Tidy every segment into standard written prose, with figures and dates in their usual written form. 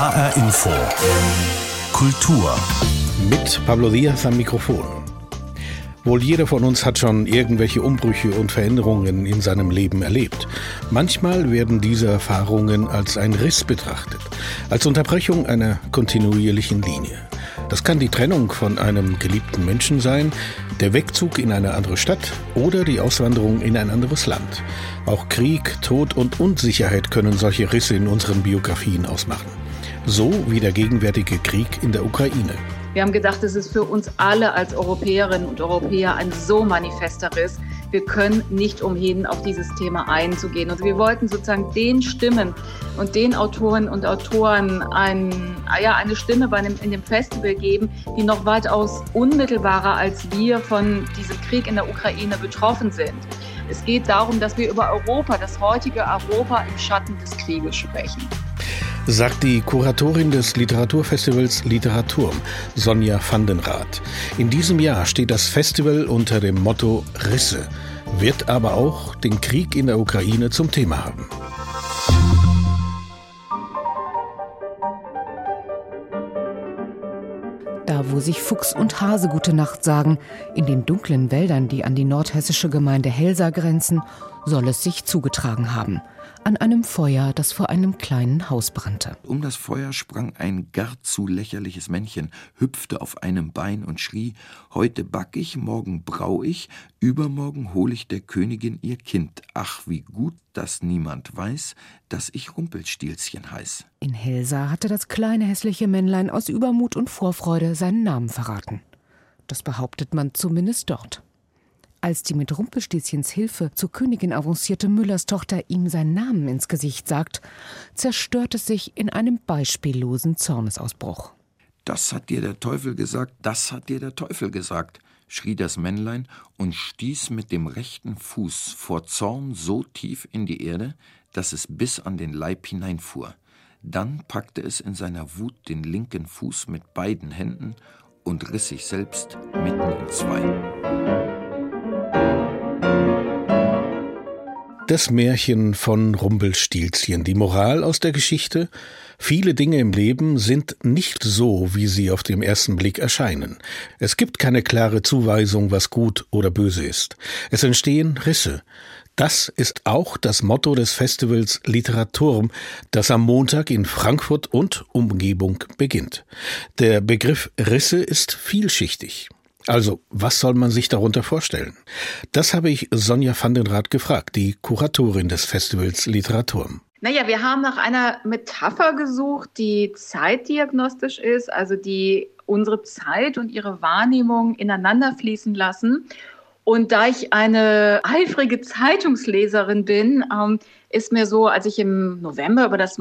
HR Info Kultur mit Pablo Diaz am Mikrofon. Wohl jeder von uns hat schon irgendwelche Umbrüche und Veränderungen in seinem Leben erlebt. Manchmal werden diese Erfahrungen als ein Riss betrachtet, als Unterbrechung einer kontinuierlichen Linie. Das kann die Trennung von einem geliebten Menschen sein, der Wegzug in eine andere Stadt oder die Auswanderung in ein anderes Land. Auch Krieg, Tod und Unsicherheit können solche Risse in unseren Biografien ausmachen. So wie der gegenwärtige Krieg in der Ukraine. Wir haben gedacht, es ist für uns alle als Europäerinnen und Europäer ein so manifester Riss. Wir können nicht umhin, auf dieses Thema einzugehen. Und wir wollten sozusagen den Stimmen und den Autorinnen und Autoren eine Stimme in dem Festival geben, die noch weitaus unmittelbarer als wir von diesem Krieg in der Ukraine betroffen sind. Es geht darum, dass wir über Europa, das heutige Europa im Schatten des Krieges sprechen. Sagt die Kuratorin des Literaturfestivals literaTurm, Sonja Vandenrath. In diesem Jahr steht das Festival unter dem Motto Risse, wird aber auch den Krieg in der Ukraine zum Thema haben. Da, wo sich Fuchs und Hase gute Nacht sagen, in den dunklen Wäldern, die an die nordhessische Gemeinde Helsa grenzen, soll es sich zugetragen haben. An einem Feuer, das vor einem kleinen Haus brannte. Um das Feuer sprang ein gar zu lächerliches Männchen, hüpfte auf einem Bein und schrie: Heute back ich, morgen brau ich, übermorgen hol ich der Königin ihr Kind. Ach, wie gut, dass niemand weiß, dass ich Rumpelstilzchen heiß. In Helsa hatte das kleine hässliche Männlein aus Übermut und Vorfreude seinen Namen verraten. Das behauptet man zumindest dort. Als die mit Rumpelstilzchens Hilfe zur Königin avancierte Müllers Tochter ihm seinen Namen ins Gesicht sagt, zerstört es sich in einem beispiellosen Zornesausbruch. Das hat dir der Teufel gesagt, das hat dir der Teufel gesagt, schrie das Männlein und stieß mit dem rechten Fuß vor Zorn so tief in die Erde, dass es bis an den Leib hineinfuhr. Dann packte es in seiner Wut den linken Fuß mit beiden Händen und riss sich selbst mitten in zwei. Das Märchen von Rumpelstilzchen. Die Moral aus der Geschichte? Viele Dinge im Leben sind nicht so, wie sie auf den ersten Blick erscheinen. Es gibt keine klare Zuweisung, was gut oder böse ist. Es entstehen Risse. Das ist auch das Motto des Festivals literaTurm, das am Montag in Frankfurt und Umgebung beginnt. Der Begriff Risse ist vielschichtig. Also, was soll man sich darunter vorstellen? Das habe ich Sonja Vandenrath gefragt, die Kuratorin des Festivals literaTurm. Naja, wir haben nach einer Metapher gesucht, die zeitdiagnostisch ist, also die unsere Zeit und ihre Wahrnehmung ineinander fließen lassen. Und da ich eine eifrige Zeitungsleserin bin, ist mir so, als ich im November über das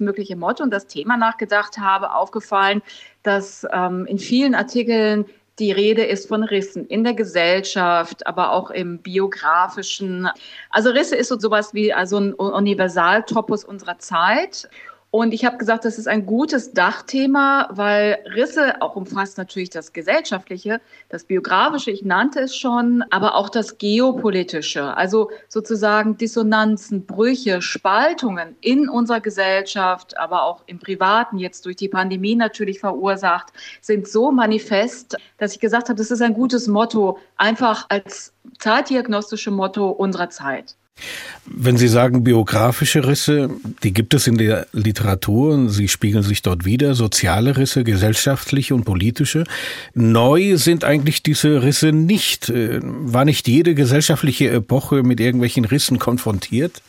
mögliche Motto und das Thema nachgedacht habe, aufgefallen, dass in vielen Artikeln die Rede ist von Rissen in der Gesellschaft, aber auch im Biografischen. Also Risse ist so sowas wie ein Universaltopos unserer Zeit. Und ich habe gesagt, das ist ein gutes Dachthema, weil Risse auch umfasst natürlich das Gesellschaftliche, das Biografische, ich nannte es schon, aber auch das Geopolitische. Also sozusagen Dissonanzen, Brüche, Spaltungen in unserer Gesellschaft, aber auch im Privaten, jetzt durch die Pandemie natürlich verursacht, sind so manifest, dass ich gesagt habe, das ist ein gutes Motto, einfach als zeitdiagnostische Motto unserer Zeit. Wenn Sie sagen, biografische Risse, die gibt es in der Literatur, sie spiegeln sich dort wider, soziale Risse, gesellschaftliche und politische. Neu sind eigentlich diese Risse nicht. War nicht jede gesellschaftliche Epoche mit irgendwelchen Rissen konfrontiert?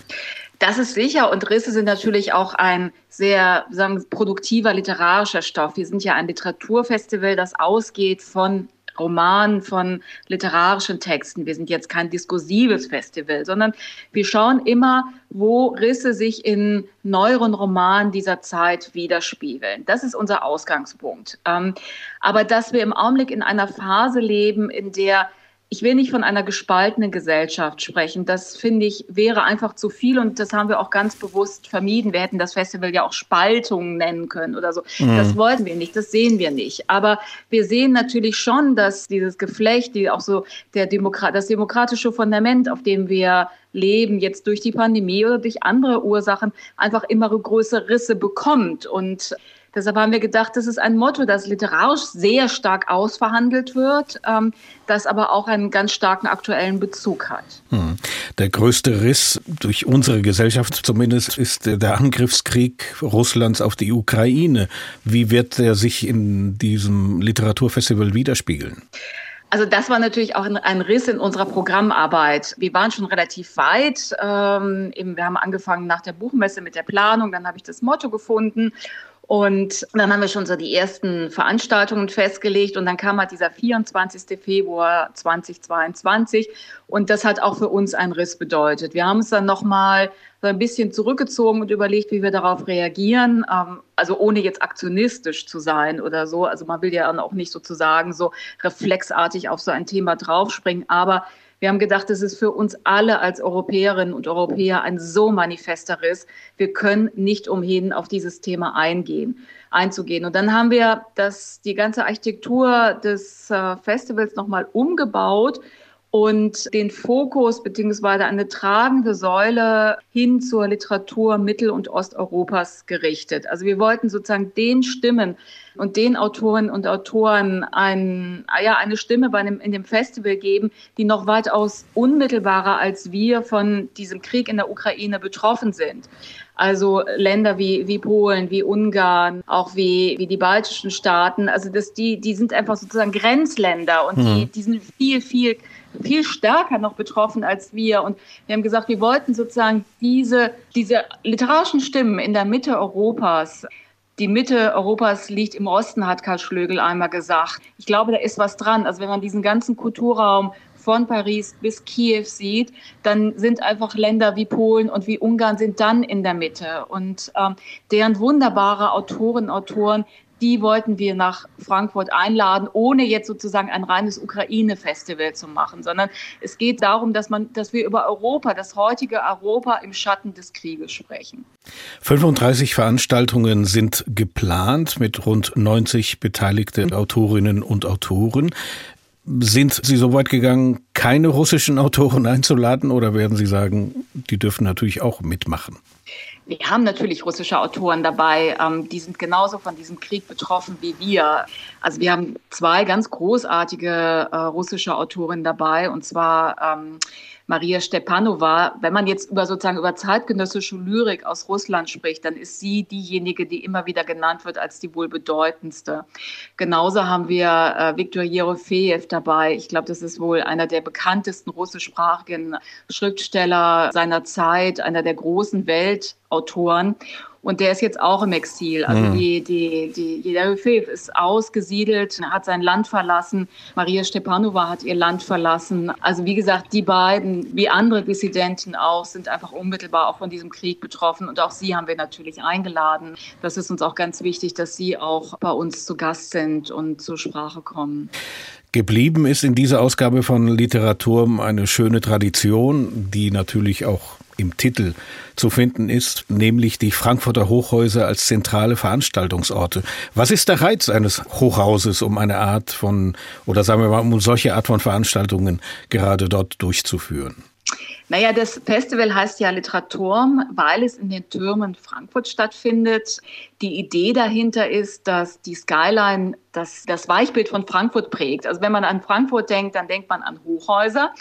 Das ist sicher, und Risse sind natürlich auch ein sehr produktiver literarischer Stoff. Wir sind ja ein Literaturfestival, das ausgeht von Romanen, von literarischen Texten. Wir sind jetzt kein diskursives Festival, sondern wir schauen immer, wo Risse sich in neueren Romanen dieser Zeit widerspiegeln. Das ist unser Ausgangspunkt. Aber dass wir im Augenblick in einer Phase leben, in der Ich will nicht von einer gespaltenen Gesellschaft sprechen. Das, finde ich, wäre einfach zu viel. Und das haben wir auch ganz bewusst vermieden. Wir hätten das Festival ja auch Spaltung nennen können oder so. Mhm. Das wollten wir nicht, das sehen wir nicht. Aber wir sehen natürlich schon, dass dieses Geflecht, die auch so das demokratische Fundament, auf dem wir leben, jetzt durch die Pandemie oder durch andere Ursachen, einfach immer größere Risse bekommt. Und deshalb haben wir gedacht, das ist ein Motto, das literarisch sehr stark ausverhandelt wird, das aber auch einen ganz starken aktuellen Bezug hat. Der größte Riss durch unsere Gesellschaft zumindest ist der Angriffskrieg Russlands auf die Ukraine. Wie wird der sich in diesem Literaturfestival widerspiegeln? Also das war natürlich auch ein Riss in unserer Programmarbeit. Wir waren schon relativ weit. Wir haben angefangen nach der Buchmesse mit der Planung, dann habe ich das Motto gefunden. Und dann haben wir schon so die ersten Veranstaltungen festgelegt und dann kam halt dieser 24. Februar 2022 und das hat auch für uns einen Riss bedeutet. Wir haben uns dann nochmal so ein bisschen zurückgezogen und überlegt, wie wir darauf reagieren, also ohne jetzt aktionistisch zu sein oder so. Also man will ja auch nicht sozusagen so reflexartig auf so ein Thema draufspringen, aber wir haben gedacht, es ist für uns alle als Europäerinnen und Europäer ein so manifester Riss. Wir können nicht umhin, auf dieses Thema einzugehen. Und dann haben wir die ganze Architektur des Festivals nochmal umgebaut und den Fokus beziehungsweise eine tragende Säule hin zur Literatur Mittel- und Osteuropas gerichtet. Also wir wollten sozusagen den Stimmen und den Autorinnen und Autoren eine Stimme in dem Festival geben, die noch weitaus unmittelbarer als wir von diesem Krieg in der Ukraine betroffen sind. Also Länder wie Polen, wie Ungarn, auch wie die baltischen Staaten. Also die sind einfach sozusagen Grenzländer und die sind viel, viel, viel stärker noch betroffen als wir. Und wir haben gesagt, wir wollten sozusagen diese literarischen Stimmen in der Mitte Europas. Die Mitte Europas liegt im Osten, hat Karl Schlögel einmal gesagt. Ich glaube, da ist was dran. Also wenn man diesen ganzen Kulturraum von Paris bis Kiew sieht, dann sind einfach Länder wie Polen und wie Ungarn sind dann in der Mitte. Und deren wunderbare Autorinnen und Autoren, die wollten wir nach Frankfurt einladen, ohne jetzt sozusagen ein reines Ukraine-Festival zu machen, sondern es geht darum, dass wir über Europa, das heutige Europa im Schatten des Krieges sprechen. 35 Veranstaltungen sind geplant mit rund 90 beteiligten Autorinnen und Autoren. Sind Sie so weit gegangen, keine russischen Autoren einzuladen oder werden Sie sagen, die dürfen natürlich auch mitmachen? Wir haben natürlich russische Autoren dabei, die sind genauso von diesem Krieg betroffen wie wir. Also wir haben zwei ganz großartige russische Autorinnen dabei, und zwar Maria Stepanova. Wenn man jetzt über zeitgenössische Lyrik aus Russland spricht, dann ist sie diejenige, die immer wieder genannt wird als die wohlbedeutendste. Genauso haben wir Viktor Jerofejew dabei. Ich glaube, das ist wohl einer der bekanntesten russischsprachigen Schriftsteller seiner Zeit, einer der großen Weltautoren. Und der ist jetzt auch im Exil. Also Jerofejew ist ausgesiedelt, hat sein Land verlassen. Maria Stepanova hat ihr Land verlassen. Also wie gesagt, die beiden, wie andere Dissidenten auch, sind einfach unmittelbar auch von diesem Krieg betroffen. Und auch sie haben wir natürlich eingeladen. Das ist uns auch ganz wichtig, dass sie auch bei uns zu Gast sind und zur Sprache kommen. Geblieben ist in dieser Ausgabe von literaTurm eine schöne Tradition, die natürlich auch im Titel zu finden ist, nämlich die Frankfurter Hochhäuser als zentrale Veranstaltungsorte. Was ist der Reiz eines Hochhauses, um eine Art von, oder sagen wir mal, um solche Art von Veranstaltungen gerade dort durchzuführen? Naja, das Festival heißt ja literaTurm, weil es in den Türmen Frankfurt stattfindet. Die Idee dahinter ist, dass die Skyline das Weichbild von Frankfurt prägt. Also wenn man an Frankfurt denkt, dann denkt man an Hochhäuser,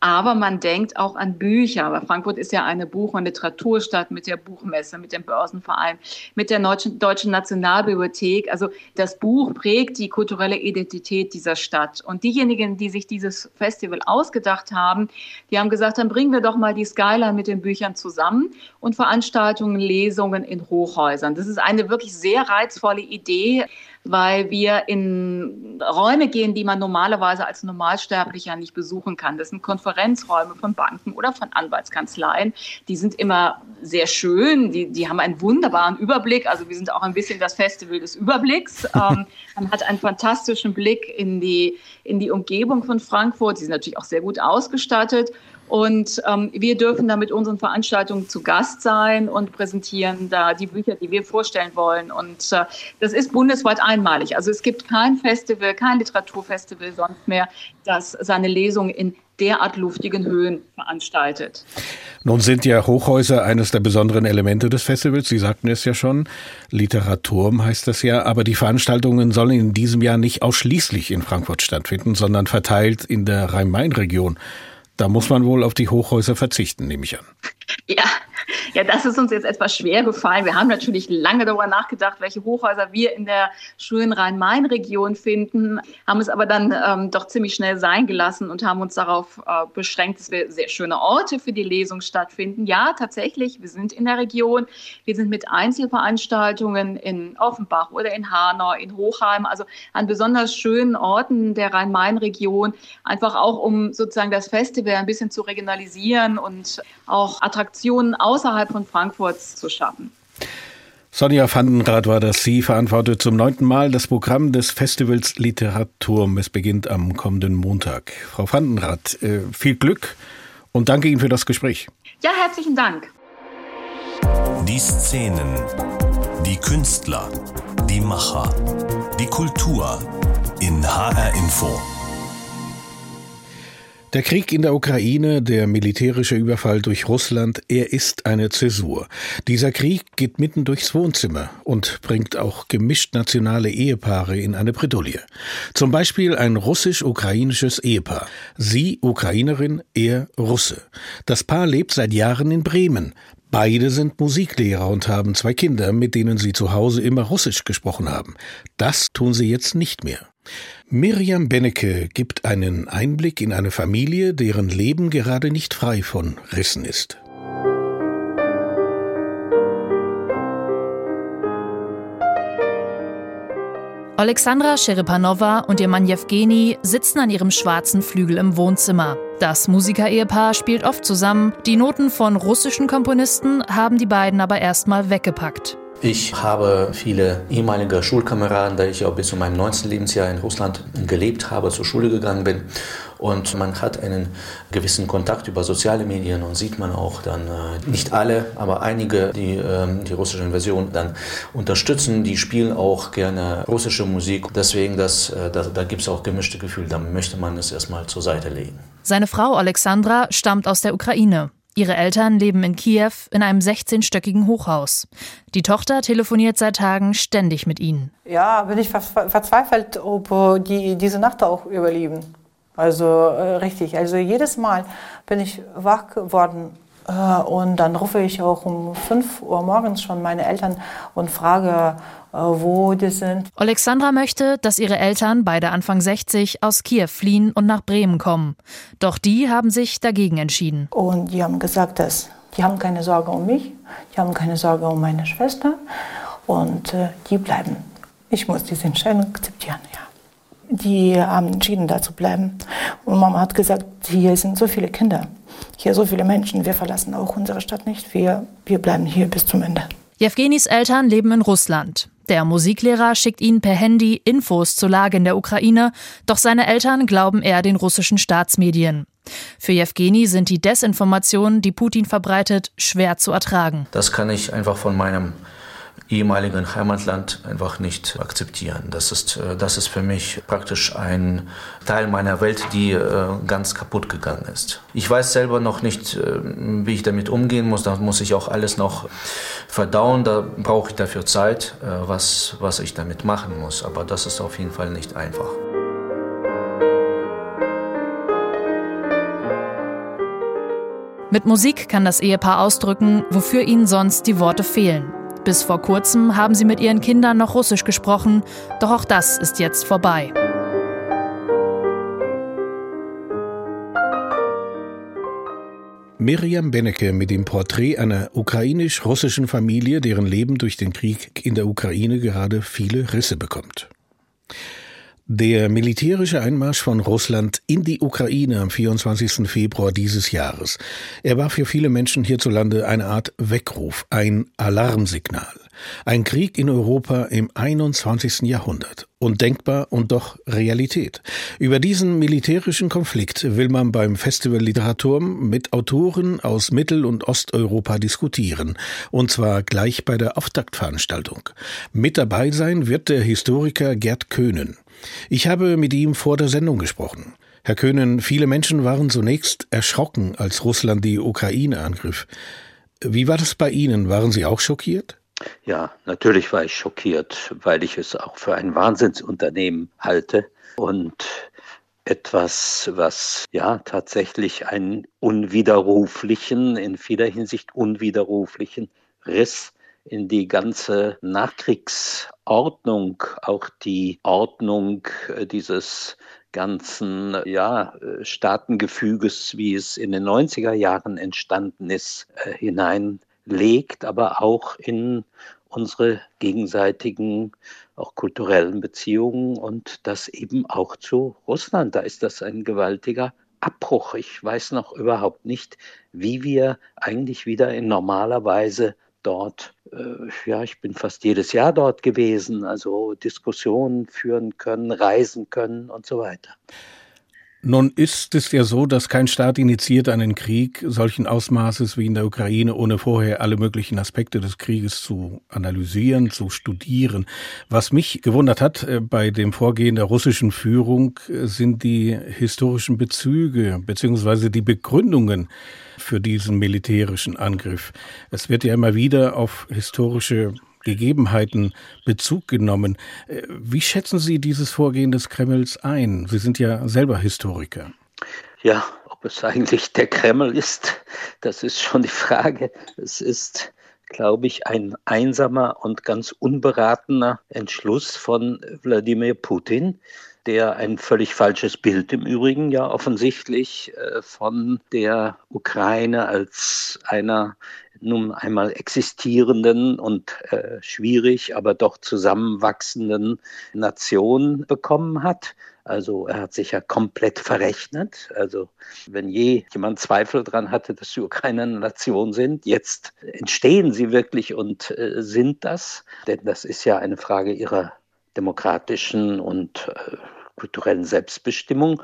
aber man denkt auch an Bücher. Weil Frankfurt ist ja eine Buch- und Literaturstadt mit der Buchmesse, mit dem Börsenverein, mit der Deutschen Nationalbibliothek. Also das Buch prägt die kulturelle Identität dieser Stadt. Und diejenigen, die sich dieses Festival ausgedacht haben, die haben gesagt, dann bringen wir doch mal die Skyline mit den Büchern zusammen und Veranstaltungen, Lesungen in Hochhäusern. Das ist eine wirklich sehr reizvolle Idee, weil wir in Räume gehen, die man normalerweise als Normalsterblicher nicht besuchen kann. Das sind Konferenzräume von Banken oder von Anwaltskanzleien. Die sind immer sehr schön, die haben einen wunderbaren Überblick. Also wir sind auch ein bisschen das Festival des Überblicks. Man hat einen fantastischen Blick in die Umgebung von Frankfurt. Die sind natürlich auch sehr gut ausgestattet. Und wir dürfen da mit unseren Veranstaltungen zu Gast sein und präsentieren da die Bücher, die wir vorstellen wollen. Und das ist bundesweit einmalig. Also es gibt kein Festival, kein Literaturfestival sonst mehr, das seine Lesung in derart luftigen Höhen veranstaltet. Nun sind ja Hochhäuser eines der besonderen Elemente des Festivals. Sie sagten es ja schon, literaTurm heißt das ja. Aber die Veranstaltungen sollen in diesem Jahr nicht ausschließlich in Frankfurt stattfinden, sondern verteilt in der Rhein-Main-Region. Da muss man wohl auf die Hochhäuser verzichten, nehme ich an. Ja, das ist uns jetzt etwas schwer gefallen. Wir haben natürlich lange darüber nachgedacht, welche Hochhäuser wir in der schönen Rhein-Main-Region finden, haben es aber dann doch ziemlich schnell sein gelassen und haben uns darauf beschränkt, dass wir sehr schöne Orte für die Lesung stattfinden. Ja, tatsächlich, wir sind in der Region. Wir sind mit Einzelveranstaltungen in Offenbach oder in Hanau, in Hochheim, also an besonders schönen Orten der Rhein-Main-Region, einfach auch, um sozusagen das Festival ein bisschen zu regionalisieren und auch Attraktionen außerhalb von Frankfurts zu schaffen. Sonja Vandenrath war das. Sie verantwortet zum 9. Mal das Programm des Festivals literaTurm. Es beginnt am kommenden Montag. Frau Vandenrath, viel Glück und danke Ihnen für das Gespräch. Ja, herzlichen Dank. Die Szenen, die Künstler, die Macher, die Kultur in HR Info. Der Krieg in der Ukraine, der militärische Überfall durch Russland, er ist eine Zäsur. Dieser Krieg geht mitten durchs Wohnzimmer und bringt auch gemischt nationale Ehepaare in eine Bredouille. Zum Beispiel ein russisch-ukrainisches Ehepaar. Sie Ukrainerin, er Russe. Das Paar lebt seit Jahren in Bremen. Beide sind Musiklehrer und haben 2 Kinder, mit denen sie zu Hause immer Russisch gesprochen haben. Das tun sie jetzt nicht mehr. Miriam Benneke gibt einen Einblick in eine Familie, deren Leben gerade nicht frei von Rissen ist. Oleksandra Sherepanova und ihr Mann Jewgeni sitzen an ihrem schwarzen Flügel im Wohnzimmer. Das Musiker-Ehepaar spielt oft zusammen. Die Noten von russischen Komponisten haben die beiden aber erstmal weggepackt. Ich habe viele ehemalige Schulkameraden, da ich auch bis zu meinem 19. Lebensjahr in Russland gelebt habe, zur Schule gegangen bin. Und man hat einen gewissen Kontakt über soziale Medien und sieht man auch dann, nicht alle, aber einige, die russische Invasion dann unterstützen. Die spielen auch gerne russische Musik. Deswegen, da gibt es auch gemischte Gefühle. Da möchte man es erstmal zur Seite legen. Seine Frau Oleksandra stammt aus der Ukraine. Ihre Eltern leben in Kiew in einem 16-stöckigen Hochhaus. Die Tochter telefoniert seit Tagen ständig mit ihnen. Ja, bin ich verzweifelt, ob die diese Nacht auch überleben. Also richtig, also jedes Mal bin ich wach geworden und dann rufe ich auch um 5 Uhr morgens schon meine Eltern und frage, wo die sind. Oleksandra möchte, dass ihre Eltern, beide Anfang 60, aus Kiew fliehen und nach Bremen kommen. Doch die haben sich dagegen entschieden. Und die haben gesagt, dass die haben keine Sorge um mich, die haben keine Sorge um meine Schwester und die bleiben. Ich muss diese Entscheidung akzeptieren, ja. Die haben entschieden, da zu bleiben. Und Mama hat gesagt, hier sind so viele Kinder, hier so viele Menschen, wir verlassen auch unsere Stadt nicht, wir bleiben hier bis zum Ende. Jewgenis Eltern leben in Russland. Der Musiklehrer schickt ihnen per Handy Infos zur Lage in der Ukraine, doch seine Eltern glauben eher den russischen Staatsmedien. Für Jewgeni sind die Desinformationen, die Putin verbreitet, schwer zu ertragen. Das kann ich einfach von meinem ehemaligen Heimatland einfach nicht akzeptieren. Das ist für mich praktisch ein Teil meiner Welt, die ganz kaputt gegangen ist. Ich weiß selber noch nicht, wie ich damit umgehen muss. Da muss ich auch alles noch verdauen. Da brauche ich dafür Zeit, was ich damit machen muss. Aber das ist auf jeden Fall nicht einfach. Mit Musik kann das Ehepaar ausdrücken, wofür ihnen sonst die Worte fehlen. Bis vor kurzem haben sie mit ihren Kindern noch Russisch gesprochen, doch auch das ist jetzt vorbei. Miriam Benneke mit dem Porträt einer ukrainisch-russischen Familie, deren Leben durch den Krieg in der Ukraine gerade viele Risse bekommt. Der militärische Einmarsch von Russland in die Ukraine am 24. Februar dieses Jahres. Er war für viele Menschen hierzulande eine Art Weckruf, ein Alarmsignal. Ein Krieg in Europa im 21. Jahrhundert. Undenkbar und doch Realität. Über diesen militärischen Konflikt will man beim Festival literaTurm mit Autoren aus Mittel- und Osteuropa diskutieren. Und zwar gleich bei der Auftaktveranstaltung. Mit dabei sein wird der Historiker Gerd Koenen. Ich habe mit ihm vor der Sendung gesprochen. Herr Koenen, viele Menschen waren zunächst erschrocken, als Russland die Ukraine angriff. Wie war das bei Ihnen? Waren Sie auch schockiert? Ja, natürlich war ich schockiert, weil ich es auch für ein Wahnsinnsunternehmen halte und etwas, was ja tatsächlich einen unwiderruflichen, in vieler Hinsicht unwiderruflichen Riss in die ganze Nachkriegsordnung, auch die Ordnung dieses ganzen Staatengefüges, wie es in den 90er Jahren entstanden ist, hineinlegt, aber auch in unsere gegenseitigen, auch kulturellen Beziehungen und das eben auch zu Russland. Da ist das ein gewaltiger Abbruch. Ich weiß noch überhaupt nicht, wie wir eigentlich wieder in normaler Weise dort, ich bin fast jedes Jahr dort gewesen, also Diskussionen führen können, reisen können und so weiter. Nun ist es ja so, dass kein Staat initiiert einen Krieg solchen Ausmaßes wie in der Ukraine, ohne vorher alle möglichen Aspekte des Krieges zu analysieren, zu studieren. Was mich gewundert hat bei dem Vorgehen der russischen Führung, sind die historischen Bezüge bzw. die Begründungen für diesen militärischen Angriff. Es wird ja immer wieder auf historische Gegebenheiten Bezug genommen. Wie schätzen Sie dieses Vorgehen des Kremls ein? Sie sind ja selber Historiker. Ja, ob es eigentlich der Kreml ist, das ist schon die Frage. Es ist, glaube ich, ein einsamer und ganz unberatener Entschluss von Wladimir Putin, der ein völlig falsches Bild im Übrigen ja offensichtlich von der Ukraine als einer nun einmal existierenden und schwierig, aber doch zusammenwachsenden Nation bekommen hat. Also er hat sich ja komplett verrechnet. Also wenn je jemand Zweifel daran hatte, dass die Ukrainer eine Nation sind, jetzt entstehen sie wirklich und sind das. Denn das ist ja eine Frage ihrer demokratischen und kulturellen Selbstbestimmung.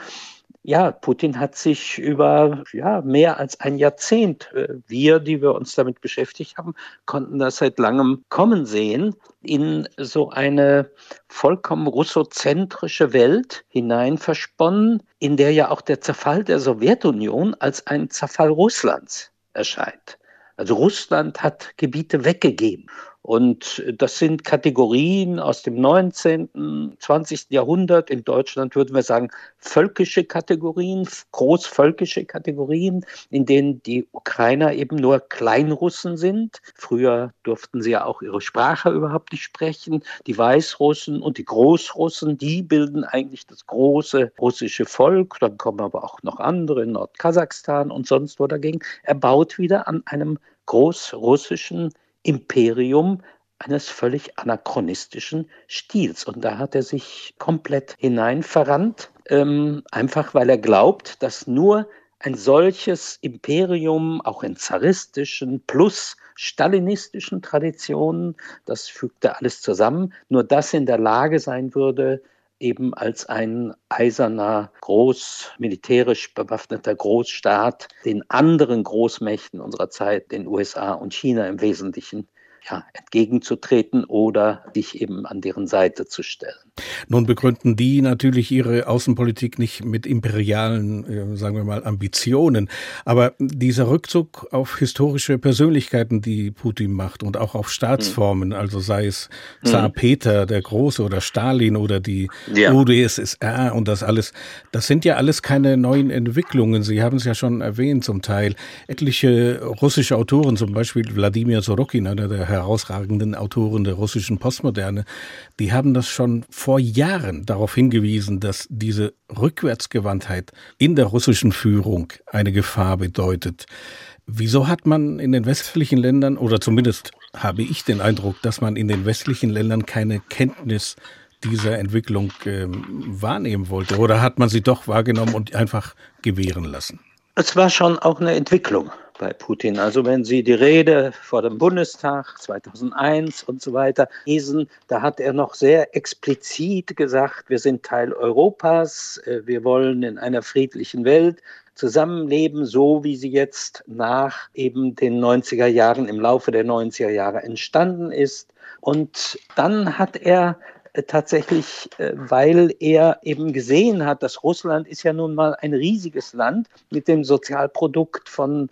Ja, Putin hat sich über mehr als ein Jahrzehnt, wir, die wir uns damit beschäftigt haben, konnten das seit langem kommen sehen, in so eine vollkommen russozentrische Welt hinein versponnen, in der ja auch der Zerfall der Sowjetunion als ein Zerfall Russlands erscheint. Also Russland hat Gebiete weggegeben. Und das sind Kategorien aus dem 19., 20. Jahrhundert. In Deutschland würden wir sagen, völkische Kategorien, großvölkische Kategorien, in denen die Ukrainer eben nur Kleinrussen sind. Früher durften sie ja auch ihre Sprache überhaupt nicht sprechen. Die Weißrussen und die Großrussen, die bilden eigentlich das große russische Volk. Dann kommen aber auch noch andere in Nordkasachstan und sonst wo dagegen. Er baut wieder an einem großrussischen Imperium eines völlig anachronistischen Stils. Und da hat er sich komplett hineinverrannt, einfach weil er glaubt, dass nur ein solches Imperium, auch in zaristischen plus stalinistischen Traditionen, das fügt er alles zusammen, nur das in der Lage sein würde, eben als ein eiserner, militärisch bewaffneter Großstaat den anderen Großmächten unserer Zeit, den USA und China im Wesentlichen, entgegenzutreten oder sich eben an deren Seite zu stellen. Nun begründen die natürlich ihre Außenpolitik nicht mit imperialen, Ambitionen. Aber dieser Rückzug auf historische Persönlichkeiten, die Putin macht und auch auf Staatsformen, also sei es Zar Peter der Große oder Stalin oder die UdSSR und das alles, das sind ja alles keine neuen Entwicklungen. Sie haben es ja schon erwähnt zum Teil. Etliche russische Autoren, zum Beispiel Wladimir Sorokin, einer der herausragenden Autoren der russischen Postmoderne, die haben das schon vor Jahren darauf hingewiesen, dass diese Rückwärtsgewandtheit in der russischen Führung eine Gefahr bedeutet. Wieso hat man in den westlichen Ländern, oder zumindest habe ich den Eindruck, dass man in den westlichen Ländern keine Kenntnis dieser Entwicklung wahrnehmen wollte? Oder hat man sie doch wahrgenommen und einfach gewähren lassen? Es war schon auch eine Entwicklung bei Putin. Also wenn Sie die Rede vor dem Bundestag 2001 und so weiter lesen, da hat er noch sehr explizit gesagt, wir sind Teil Europas, wir wollen in einer friedlichen Welt zusammenleben, so wie sie jetzt nach eben den 90er Jahren, im Laufe der 90er Jahre entstanden ist. Und dann hat er tatsächlich, weil er eben gesehen hat, dass Russland ist ja nun mal ein riesiges Land mit dem Sozialprodukt von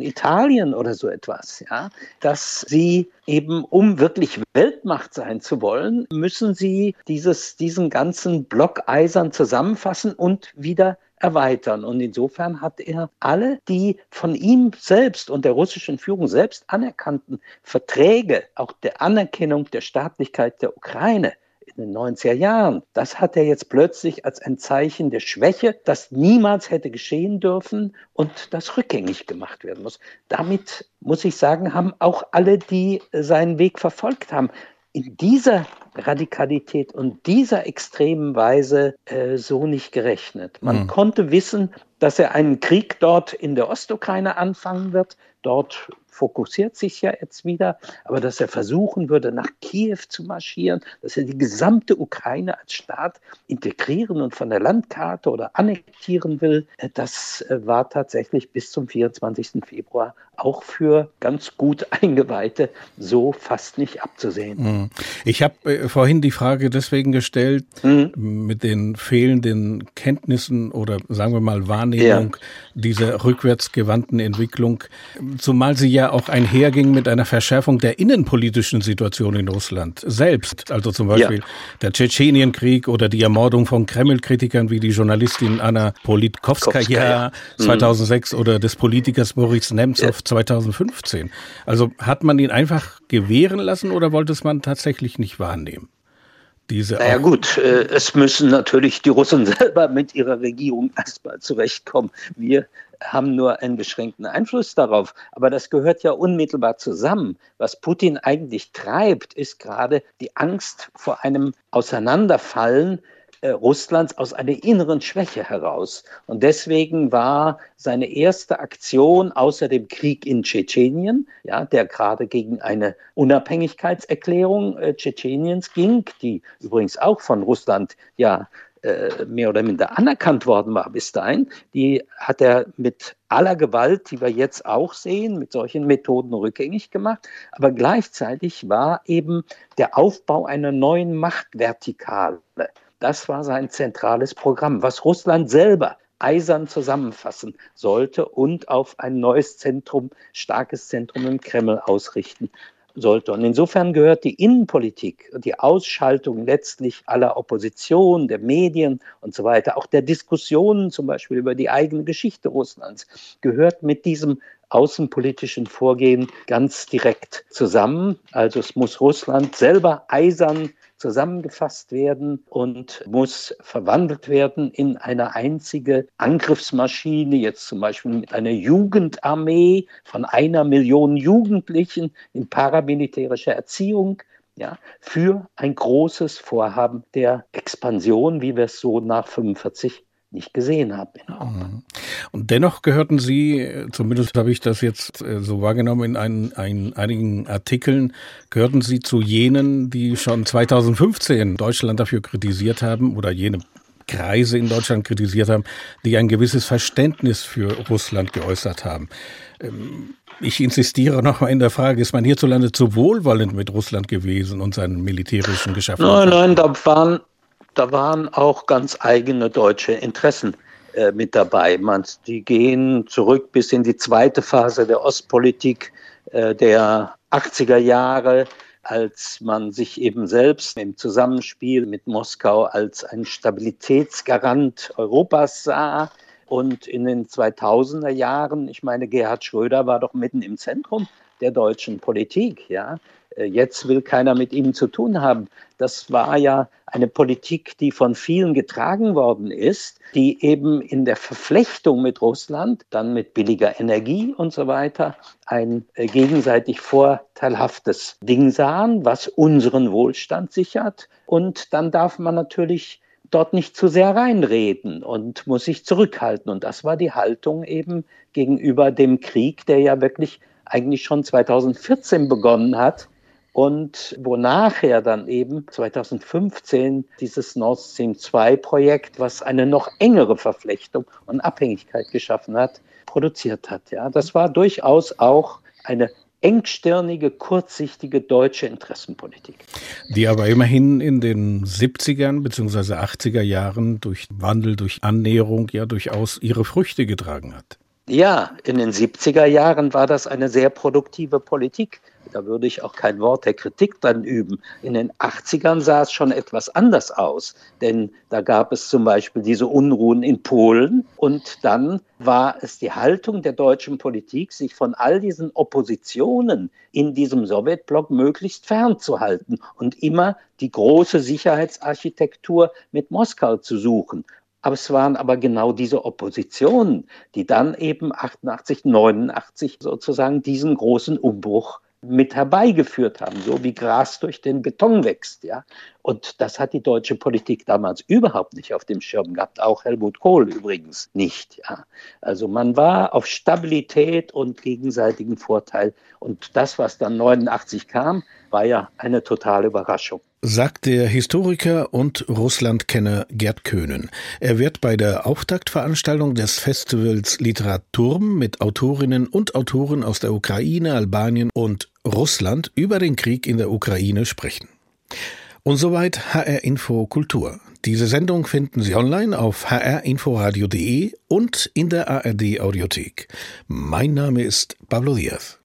Italien oder so etwas, ja, dass sie eben, um wirklich Weltmacht sein zu wollen, müssen sie diesen ganzen Block eisern zusammenfassen und wieder erweitern. Und insofern hat er alle die von ihm selbst und der russischen Führung selbst anerkannten Verträge, auch der Anerkennung der Staatlichkeit der Ukraine, in den 90er Jahren. Das hat er jetzt plötzlich als ein Zeichen der Schwäche, das niemals hätte geschehen dürfen und das rückgängig gemacht werden muss. Damit, muss ich sagen, haben auch alle, die seinen Weg verfolgt haben, in dieser Radikalität und dieser extremen Weise so nicht gerechnet. Man konnte wissen, dass er einen Krieg dort in der Ostukraine anfangen wird. Dort fokussiert sich ja jetzt wieder, aber dass er versuchen würde, nach Kiew zu marschieren, dass er die gesamte Ukraine als Staat integrieren und von der Landkarte oder annektieren will, das war tatsächlich bis zum 24. Februar auch für ganz gut Eingeweihte so fast nicht abzusehen. Ich habe vorhin die Frage deswegen gestellt, mit den fehlenden Kenntnissen oder sagen wir mal Wahrnehmung dieser rückwärtsgewandten Entwicklung, zumal sie ja auch einherging mit einer Verschärfung der innenpolitischen Situation in Russland selbst. Also zum Beispiel der Tschetschenienkrieg oder die Ermordung von Kreml-Kritikern wie die Journalistin Anna Politkovskaya 2006 oder des Politikers Boris Nemtsov 2015. Also hat man ihn einfach gewähren lassen oder wollte es man tatsächlich nicht wahrnehmen? Naja gut, es müssen natürlich die Russen selber mit ihrer Regierung erstmal zurechtkommen. Wir haben nur einen beschränkten Einfluss darauf. Aber das gehört ja unmittelbar zusammen. Was Putin eigentlich treibt, ist gerade die Angst vor einem Auseinanderfallen Russlands aus einer inneren Schwäche heraus. Und deswegen war seine erste Aktion außer dem Krieg in Tschetschenien, ja, der gerade gegen eine Unabhängigkeitserklärung Tschetscheniens ging, die übrigens auch von Russland ja mehr oder minder anerkannt worden war bis dahin, die hat er mit aller Gewalt, die wir jetzt auch sehen, mit solchen Methoden rückgängig gemacht. Aber gleichzeitig war eben der Aufbau einer neuen Machtvertikale. Das war sein zentrales Programm, was Russland selber eisern zusammenfassen sollte und auf ein neues Zentrum, starkes Zentrum im Kreml ausrichten sollte. Und insofern gehört die Innenpolitik und die Ausschaltung letztlich aller Opposition, der Medien und so weiter, auch der Diskussionen zum Beispiel über die eigene Geschichte Russlands, gehört mit diesem außenpolitischen Vorgehen ganz direkt zusammen. Also es muss Russland selber eisern zusammengefasst werden und muss verwandelt werden in eine einzige Angriffsmaschine, jetzt zum Beispiel mit einer Jugendarmee von 1 Million Jugendlichen in paramilitärischer Erziehung, ja, für ein großes Vorhaben der Expansion, wie wir es so nach 45 nicht gesehen habe. Und dennoch gehörten Sie, zumindest habe ich das jetzt so wahrgenommen in einigen Artikeln, gehörten Sie zu jenen, die schon 2015 Deutschland dafür kritisiert haben oder jene Kreise in Deutschland kritisiert haben, die ein gewisses Verständnis für Russland geäußert haben. Ich insistiere nochmal in der Frage, ist man hierzulande zu wohlwollend mit Russland gewesen und seinen militärischen Geschaffen? Nein, da waren auch ganz eigene deutsche Interessen mit dabei. Die gehen zurück bis in die zweite Phase der Ostpolitik der 80er Jahre, als man sich eben selbst im Zusammenspiel mit Moskau als ein Stabilitätsgarant Europas sah. Und in den 2000er Jahren, ich meine, Gerhard Schröder war doch mitten im Zentrum der deutschen Politik. Ja? Jetzt will keiner mit ihm zu tun haben. Das war ja eine Politik, die von vielen getragen worden ist, die eben in der Verflechtung mit Russland, dann mit billiger Energie und so weiter, ein gegenseitig vorteilhaftes Ding sahen, was unseren Wohlstand sichert. Und dann darf man natürlich dort nicht zu sehr reinreden und muss sich zurückhalten. Und das war die Haltung eben gegenüber dem Krieg, der ja wirklich eigentlich schon 2014 begonnen hat und wo nachher dann eben 2015 dieses Nord Stream 2 Projekt, was eine noch engere Verflechtung und Abhängigkeit geschaffen hat, produziert hat. Ja, das war durchaus auch eine engstirnige, kurzsichtige deutsche Interessenpolitik. Die aber immerhin in den 70ern bzw. 80er Jahren durch Wandel, durch Annäherung ja durchaus ihre Früchte getragen hat. Ja, in den 70er Jahren war das eine sehr produktive Politik. Da würde ich auch kein Wort der Kritik dran üben. In den 80ern sah es schon etwas anders aus, denn da gab es zum Beispiel diese Unruhen in Polen und dann war es die Haltung der deutschen Politik, sich von all diesen Oppositionen in diesem Sowjetblock möglichst fernzuhalten und immer die große Sicherheitsarchitektur mit Moskau zu suchen. Aber es waren aber genau diese Oppositionen, die dann eben 88, 89 sozusagen diesen großen Umbruch mit herbeigeführt haben, so wie Gras durch den Beton wächst. Ja? Und das hat die deutsche Politik damals überhaupt nicht auf dem Schirm gehabt, auch Helmut Kohl übrigens nicht. Ja? Also man war auf Stabilität und gegenseitigen Vorteil. Und das, was dann 89 kam, war ja eine totale Überraschung. Sagt der Historiker und Russlandkenner Gerd Koenen. Er wird bei der Auftaktveranstaltung des Festivals literaTurm mit Autorinnen und Autoren aus der Ukraine, Albanien und Russland über den Krieg in der Ukraine sprechen. Und soweit HR Info Kultur. Diese Sendung finden Sie online auf hrinforadio.de und in der ARD Audiothek. Mein Name ist Pablo Diaz.